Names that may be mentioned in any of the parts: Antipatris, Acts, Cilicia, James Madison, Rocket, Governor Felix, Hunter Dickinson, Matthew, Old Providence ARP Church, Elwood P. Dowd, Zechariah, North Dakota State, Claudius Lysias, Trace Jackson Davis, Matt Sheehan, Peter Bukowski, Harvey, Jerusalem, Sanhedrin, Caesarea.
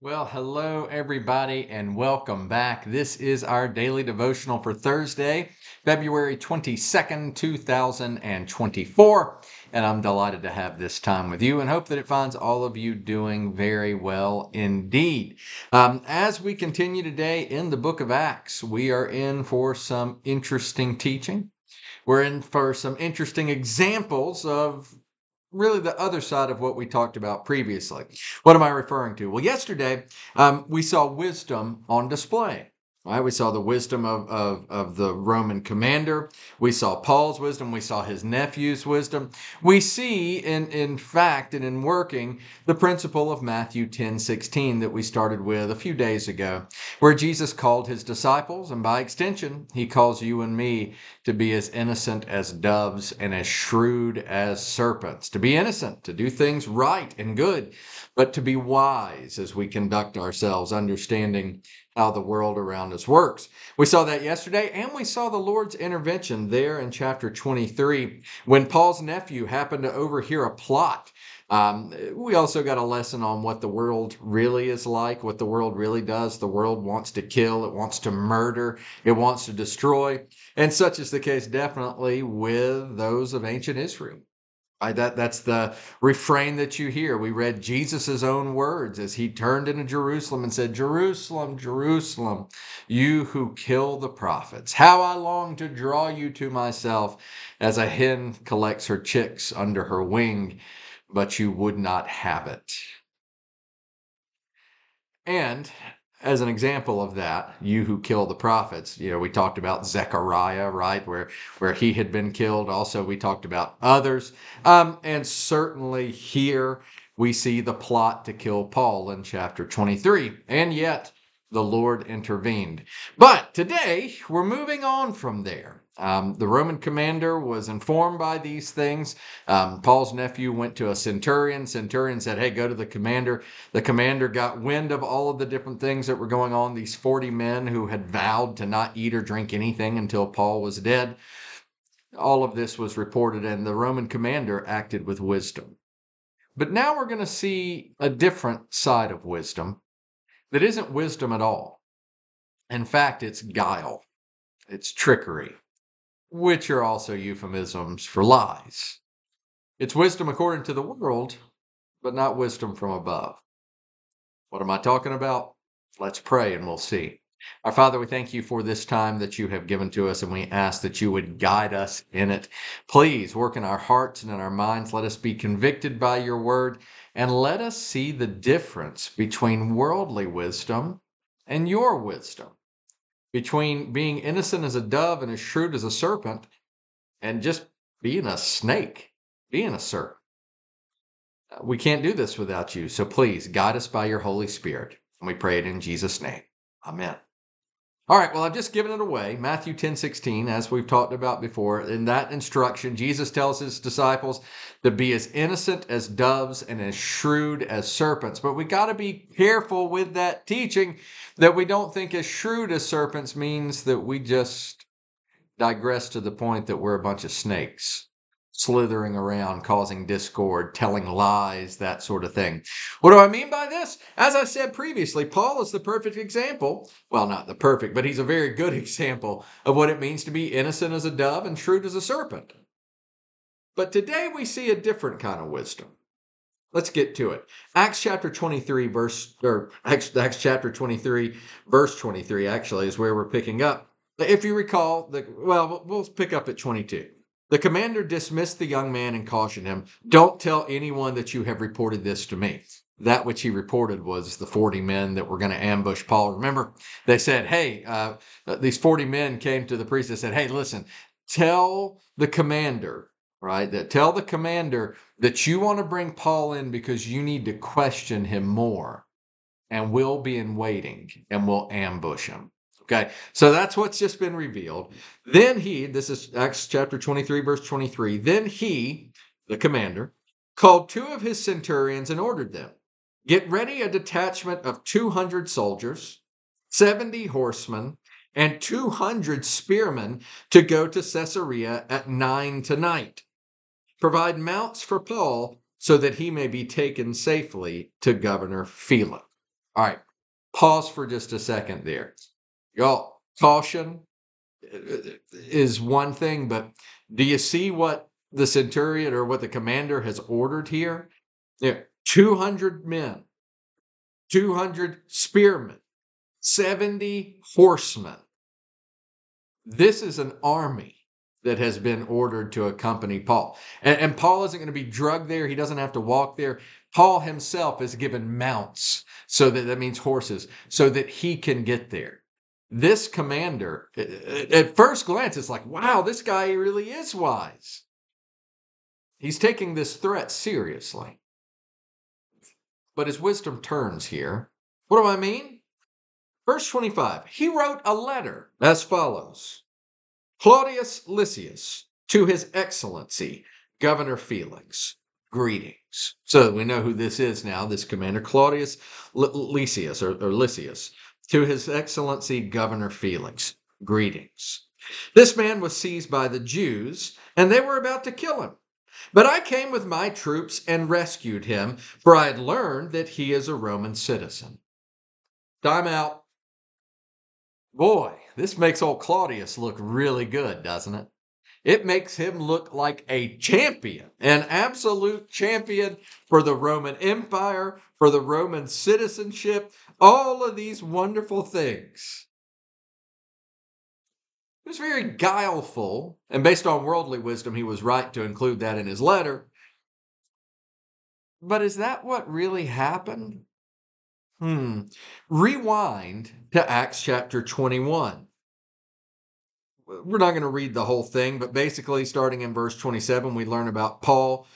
Well, hello everybody and welcome back. This is our daily devotional for Thursday, February 22nd, 2024. And I'm delighted to have this time with you and hope that it finds all of you doing very well indeed. As we continue today in the book of Acts, we are in for some interesting teaching. We're in for some interesting examples of really the other side of what we talked about previously. What am I referring to? Well, yesterday we saw wisdom on display. Right? We saw the wisdom of the Roman commander. We saw Paul's wisdom. We saw his nephew's wisdom. We see in fact and in working the principle of Matthew 10:16 that we started with a few days ago, where Jesus called his disciples, and by extension, he calls you and me to be as innocent as doves and as shrewd as serpents. To be innocent, to do things right and good, but to be wise as we conduct ourselves, understanding how the world around us works. We saw that yesterday, and we saw the Lord's intervention there in chapter 23 when Paul's nephew happened to overhear a plot. We also got a lesson on what the world really is like, what the world really does. The world wants to kill, it wants to murder, it wants to destroy, and such is the case definitely with those of ancient Israel. That's the refrain that you hear. We read Jesus' own words as he turned into Jerusalem and said, "Jerusalem, Jerusalem, you who kill the prophets, how I long to draw you to myself as a hen collects her chicks under her wing, but you would not have it." And as an example of that, you who kill the prophets, we talked about Zechariah, right, where he had been killed. Also, we talked about others. And certainly here we see the plot to kill Paul in chapter 23. And yet the Lord intervened. But today we're moving on from there. The Roman commander was informed by these things. Paul's nephew went to a centurion. Centurion said, "Hey, go to the commander." The commander got wind of all of the different things that were going on. These 40 men who had vowed to not eat or drink anything until Paul was dead. All of this was reported, and the Roman commander acted with wisdom. But now we're going to see a different side of wisdom that isn't wisdom at all. In fact, it's guile. It's trickery, which are also euphemisms for lies. It's wisdom according to the world, but not wisdom from above. What am I talking about? Let's pray and we'll see. Our Father, we thank you for this time that you have given to us, and we ask that you would guide us in it. Please work in our hearts and in our minds. Let us be convicted by your word, and let us see the difference between worldly wisdom and your wisdom, between being innocent as a dove and as shrewd as a serpent, and just being a snake, being a serpent. We can't do this without you, so please guide us by your Holy Spirit. And we pray it in Jesus' name. Amen. All right, well, I've just given it away. Matthew 10:16, as we've talked about before, in that instruction, Jesus tells his disciples to be as innocent as doves and as shrewd as serpents. But we got to be careful with that teaching that we don't think as shrewd as serpents means that we just digress to the point that we're a bunch of snakes, slithering around, causing discord, telling lies, that sort of thing. What do I mean by this? As I said previously, Paul is the perfect example. Well, not the perfect, but he's a very good example of what it means to be innocent as a dove and shrewd as a serpent. But today we see a different kind of wisdom. Let's get to it. Acts chapter 23, verse 23 actually is where we're picking up. If you recall, we'll pick up at 22. The commander dismissed the young man and cautioned him, "Don't tell anyone that you have reported this to me." That which he reported was the 40 men that were going to ambush Paul. Remember, they said, "Hey," these 40 men came to the priest and said, "Hey, listen, tell the commander," right? Tell the commander that you want to bring Paul in because you need to question him more, and we'll be in waiting and we'll ambush him. Okay, so that's what's just been revealed. This is Acts chapter 23, verse 23. Then he, the commander, called two of his centurions and ordered them, "Get ready a detachment of 200 soldiers, 70 horsemen, and 200 spearmen to go to Caesarea at 9 tonight. Provide mounts for Paul so that he may be taken safely to Governor Felix." All right, pause for just a second there. Y'all, caution is one thing, but do you see what the centurion or what the commander has ordered here? Yeah, 200 men, 200 spearmen, 70 horsemen. This is an army that has been ordered to accompany Paul. And Paul isn't going to be drugged there. He doesn't have to walk there. Paul himself is given mounts, so that means horses, so that he can get there. This commander, at first glance, it's like, wow, this guy really is wise. He's taking this threat seriously. But his wisdom turns here. What do I mean? Verse 25, he wrote a letter as follows. Claudius Lysias, to his excellency, Governor Felix, greetings. So we know who this is now, this commander, Claudius Lysias, or Lysias, to his excellency, Governor Felix, greetings. This man was seized by the Jews, and they were about to kill him. But I came with my troops and rescued him, for I had learned that he is a Roman citizen. Time out. Boy, this makes old Claudius look really good, doesn't it? It makes him look like a champion, an absolute champion for the Roman Empire, for the Roman citizenship, all of these wonderful things. He was very guileful, and based on worldly wisdom, he was right to include that in his letter. But is that what really happened? Rewind to Acts chapter 21. We're not going to read the whole thing, but basically starting in verse 27, we learn about Paul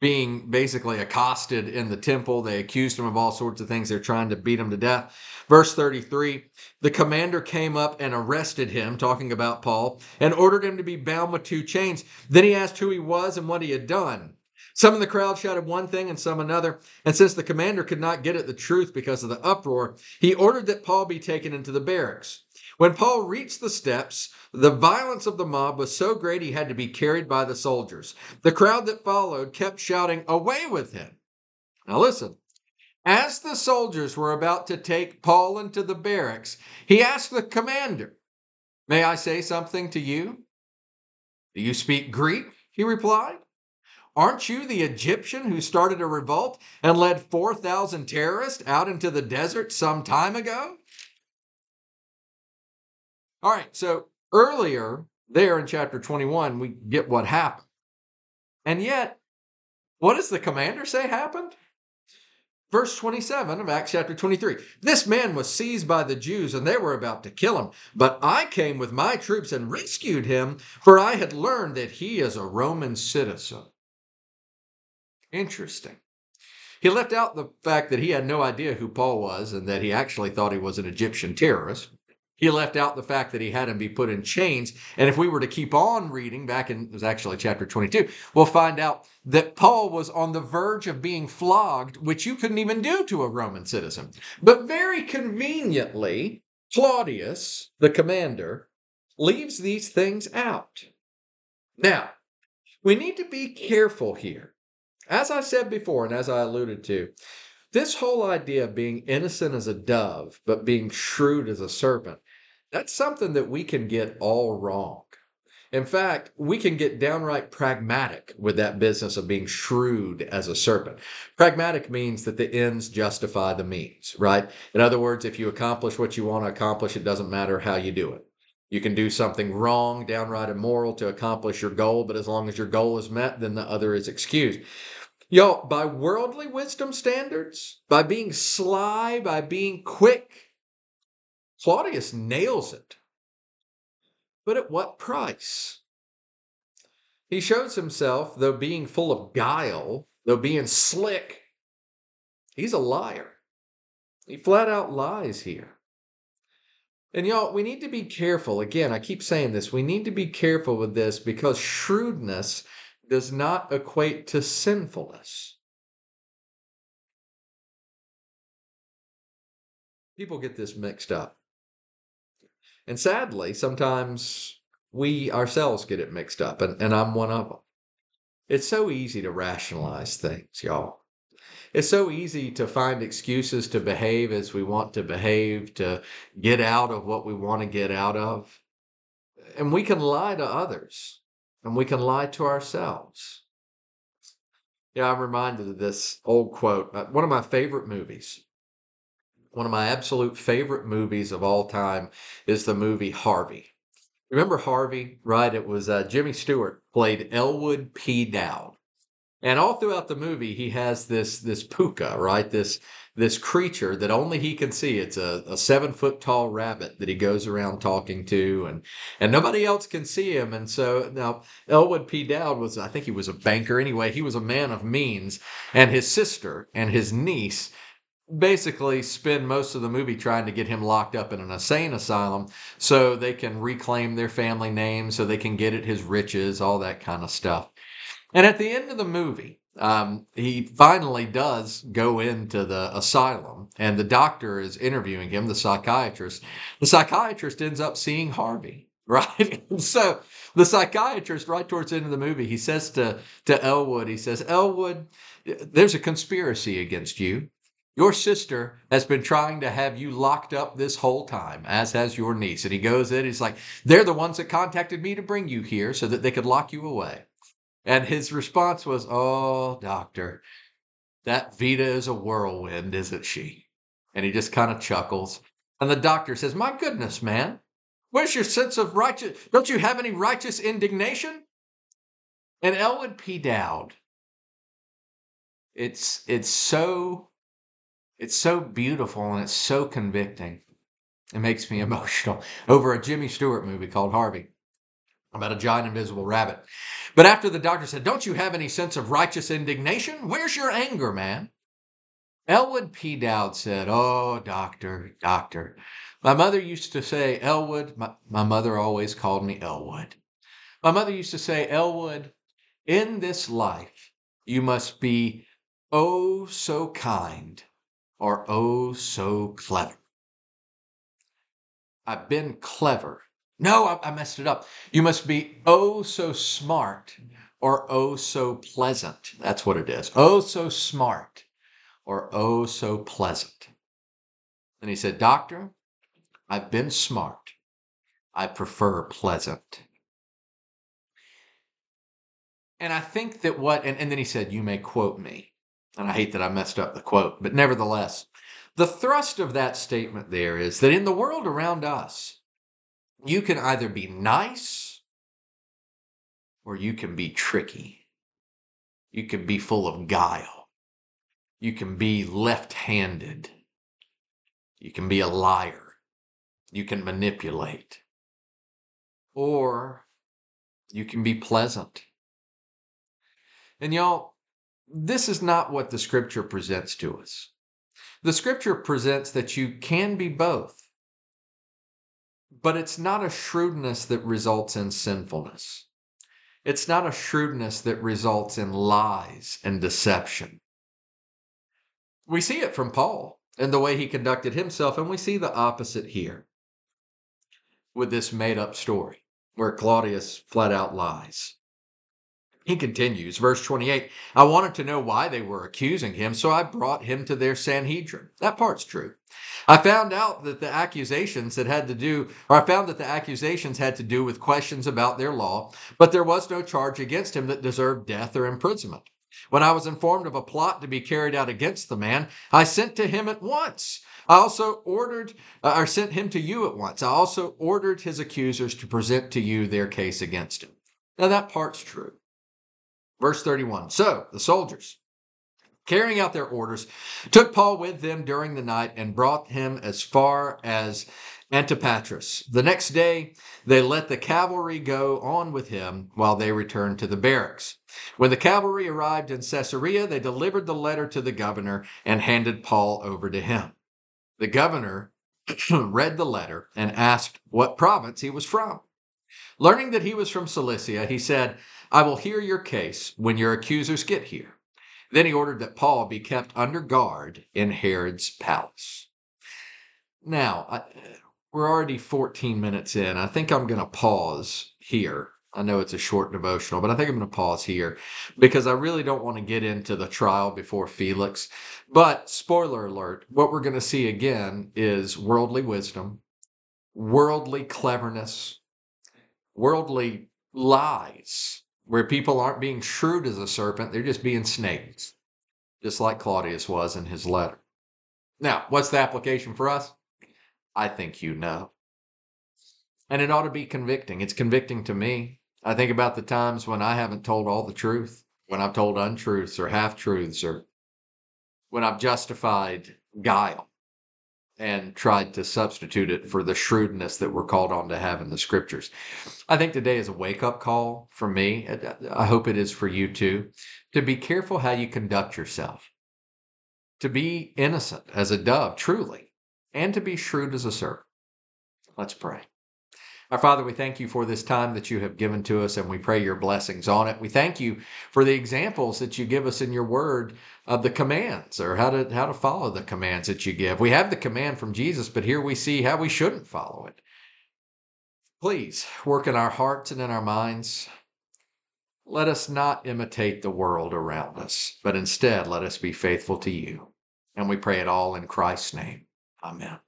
being basically accosted in the temple. They accused him of all sorts of things. They're trying to beat him to death. Verse 33, the commander came up and arrested him, talking about Paul, and ordered him to be bound with 2 chains. Then he asked who he was and what he had done. Some in the crowd shouted one thing and some another, and since the commander could not get at the truth because of the uproar, he ordered that Paul be taken into the barracks. When Paul reached the steps, the violence of the mob was so great he had to be carried by the soldiers. The crowd that followed kept shouting, "Away with him!" Now listen, as the soldiers were about to take Paul into the barracks, he asked the commander, "May I say something to you?" "Do you speak Greek?" he replied. "Aren't you the Egyptian who started a revolt and led 4,000 terrorists out into the desert some time ago?" All right, so earlier there in chapter 21, we get what happened. And yet, what does the commander say happened? Verse 27 of Acts chapter 23. This man was seized by the Jews, and they were about to kill him. But I came with my troops and rescued him, for I had learned that he is a Roman citizen. Interesting. He left out the fact that he had no idea who Paul was and that he actually thought he was an Egyptian terrorist. He left out the fact that he had him be put in chains. And if we were to keep on reading back in, it was actually chapter 22, we'll find out that Paul was on the verge of being flogged, which you couldn't even do to a Roman citizen. But very conveniently, Claudius, the commander, leaves these things out. Now, we need to be careful here. As I said before, and as I alluded to, this whole idea of being innocent as a dove, but being shrewd as a serpent, that's something that we can get all wrong. In fact, we can get downright pragmatic with that business of being shrewd as a serpent. Pragmatic means that the ends justify the means, right? In other words, if you accomplish what you want to accomplish, it doesn't matter how you do it. You can do something wrong, downright immoral, to accomplish your goal, but as long as your goal is met, then the other is excused. Y'all, by worldly wisdom standards, by being sly, by being quick, Claudius nails it. But at what price? He shows himself, though being full of guile, though being slick, he's a liar. He flat out lies here. And y'all, we need to be careful. Again, I keep saying this. We need to be careful with this because shrewdness does not equate to sinfulness. People get this mixed up. And sadly, sometimes we ourselves get it mixed up, and I'm one of them. It's so easy to rationalize things, y'all. It's so easy to find excuses to behave as we want to behave, to get out of what we want to get out of. And we can lie to others, and we can lie to ourselves. Yeah, I'm reminded of this old quote. One of my favorite movies, one of my absolute favorite movies of all time is the movie Harvey. Remember Harvey, right? It was Jimmy Stewart played Elwood P. Dowd. And all throughout the movie, he has this puka, right? This creature that only he can see. It's a 7-foot tall rabbit that he goes around talking to, and nobody else can see him. And so now Elwood P. Dowd was, I think he was a banker anyway. He was a man of means, and his sister and his niece basically spend most of the movie trying to get him locked up in an insane asylum so they can reclaim their family name, so they can get at his riches, all that kind of stuff. And at the end of the movie, he finally does go into the asylum, and the doctor is interviewing him, the psychiatrist. The psychiatrist ends up seeing Harvey, right? And so the psychiatrist, right towards the end of the movie, he says to Elwood, he says, "Elwood, there's a conspiracy against you. Your sister has been trying to have you locked up this whole time, as has your niece." And he goes in, he's like, "They're the ones that contacted me to bring you here so that they could lock you away." And his response was, "Oh, doctor, that Vita is a whirlwind, isn't she?" And he just kind of chuckles. And the doctor says, "My goodness, man, where's your sense of righteous? Don't you have any righteous indignation?" And Elwood P. Dowd, it's so beautiful, and it's so convicting. It makes me emotional. Over a Jimmy Stewart movie called Harvey, about a giant invisible rabbit. But after the doctor said, "Don't you have any sense of righteous indignation? Where's your anger, man?" Elwood P. Dowd said, "Oh, doctor. My mother used to say, Elwood, my mother always called me Elwood. My mother used to say, Elwood, in this life, you must be oh so kind, or oh so clever. I've been clever. No, I messed it up. You must be oh so smart, or oh so pleasant." That's what it is. Oh so smart, or oh so pleasant. And he said, "Doctor, I've been smart. I prefer pleasant." And I think that and then he said, "You may quote me." And I hate that I messed up the quote, but nevertheless, the thrust of that statement there is that in the world around us, you can either be nice or you can be tricky. You can be full of guile. You can be left-handed. You can be a liar. You can manipulate. Or you can be pleasant. And y'all, this is not what the Scripture presents to us. The Scripture presents that you can be both, but it's not a shrewdness that results in sinfulness. It's not a shrewdness that results in lies and deception. We see it from Paul and the way he conducted himself, and we see the opposite here with this made-up story where Claudius flat out lies. He continues, verse 28, "I wanted to know why they were accusing him, so I brought him to their Sanhedrin." That part's true. I found that the accusations had to do with questions about their law, but there was no charge against him that deserved death or imprisonment. When I was informed of a plot to be carried out against the man, I sent to him at once. I sent him to you at once. I also ordered his accusers to present to you their case against him. Now that part's true. Verse 31, "So the soldiers, carrying out their orders, took Paul with them during the night and brought him as far as Antipatris. The next day, they let the cavalry go on with him while they returned to the barracks. When the cavalry arrived in Caesarea, they delivered the letter to the governor and handed Paul over to him. The governor read the letter and asked what province he was from. Learning that he was from Cilicia, he said, 'I will hear your case when your accusers get here.' Then he ordered that Paul be kept under guard in Herod's palace." Now, we're already 14 minutes in. I think I'm going to pause here I know it's a short devotional, but I think I'm going to pause here because I really don't want to get into the trial before Felix. But spoiler alert, what we're going to see again is worldly wisdom, worldly cleverness, worldly lies, where people aren't being shrewd as a serpent. They're just being snakes, just like Claudius was in his letter. Now, what's the application for us? I think you know. And it ought to be convicting. It's convicting to me. I think about the times when I haven't told all the truth, when I've told untruths or half-truths, or when I've justified guile and tried to substitute it for the shrewdness that we're called on to have in the Scriptures. I think today is a wake-up call for me. I hope it is for you too, to be careful how you conduct yourself, to be innocent as a dove, truly, and to be shrewd as a serpent. Let's pray. Our Father, we thank you for this time that you have given to us, and we pray your blessings on it. We thank you for the examples that you give us in your word of the commands, or how to follow the commands that you give. We have the command from Jesus, but here we see how we shouldn't follow it. Please work in our hearts and in our minds. Let us not imitate the world around us, but instead let us be faithful to you. And we pray it all in Christ's name. Amen.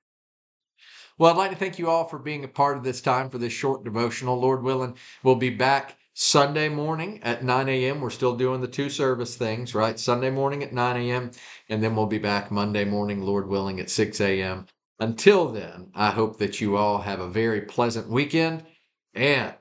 Well, I'd like to thank you all for being a part of this time for this short devotional. Lord willing, we'll be back Sunday morning at 9 a.m. We're still doing the two service things, right? Sunday morning at 9 a.m. And then we'll be back Monday morning, Lord willing, at 6 a.m. Until then, I hope that you all have a very pleasant weekend. And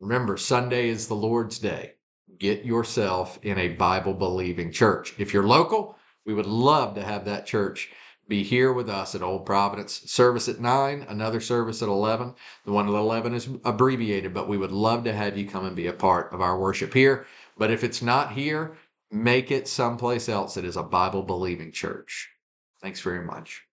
remember, Sunday is the Lord's Day. Get yourself in a Bible-believing church. If you're local, we would love to have that church be here with us at Old Providence. Service at 9, another service at 11. The one at 11 is abbreviated, but we would love to have you come and be a part of our worship here. But if it's not here, make it someplace else that is a Bible-believing church. Thanks very much.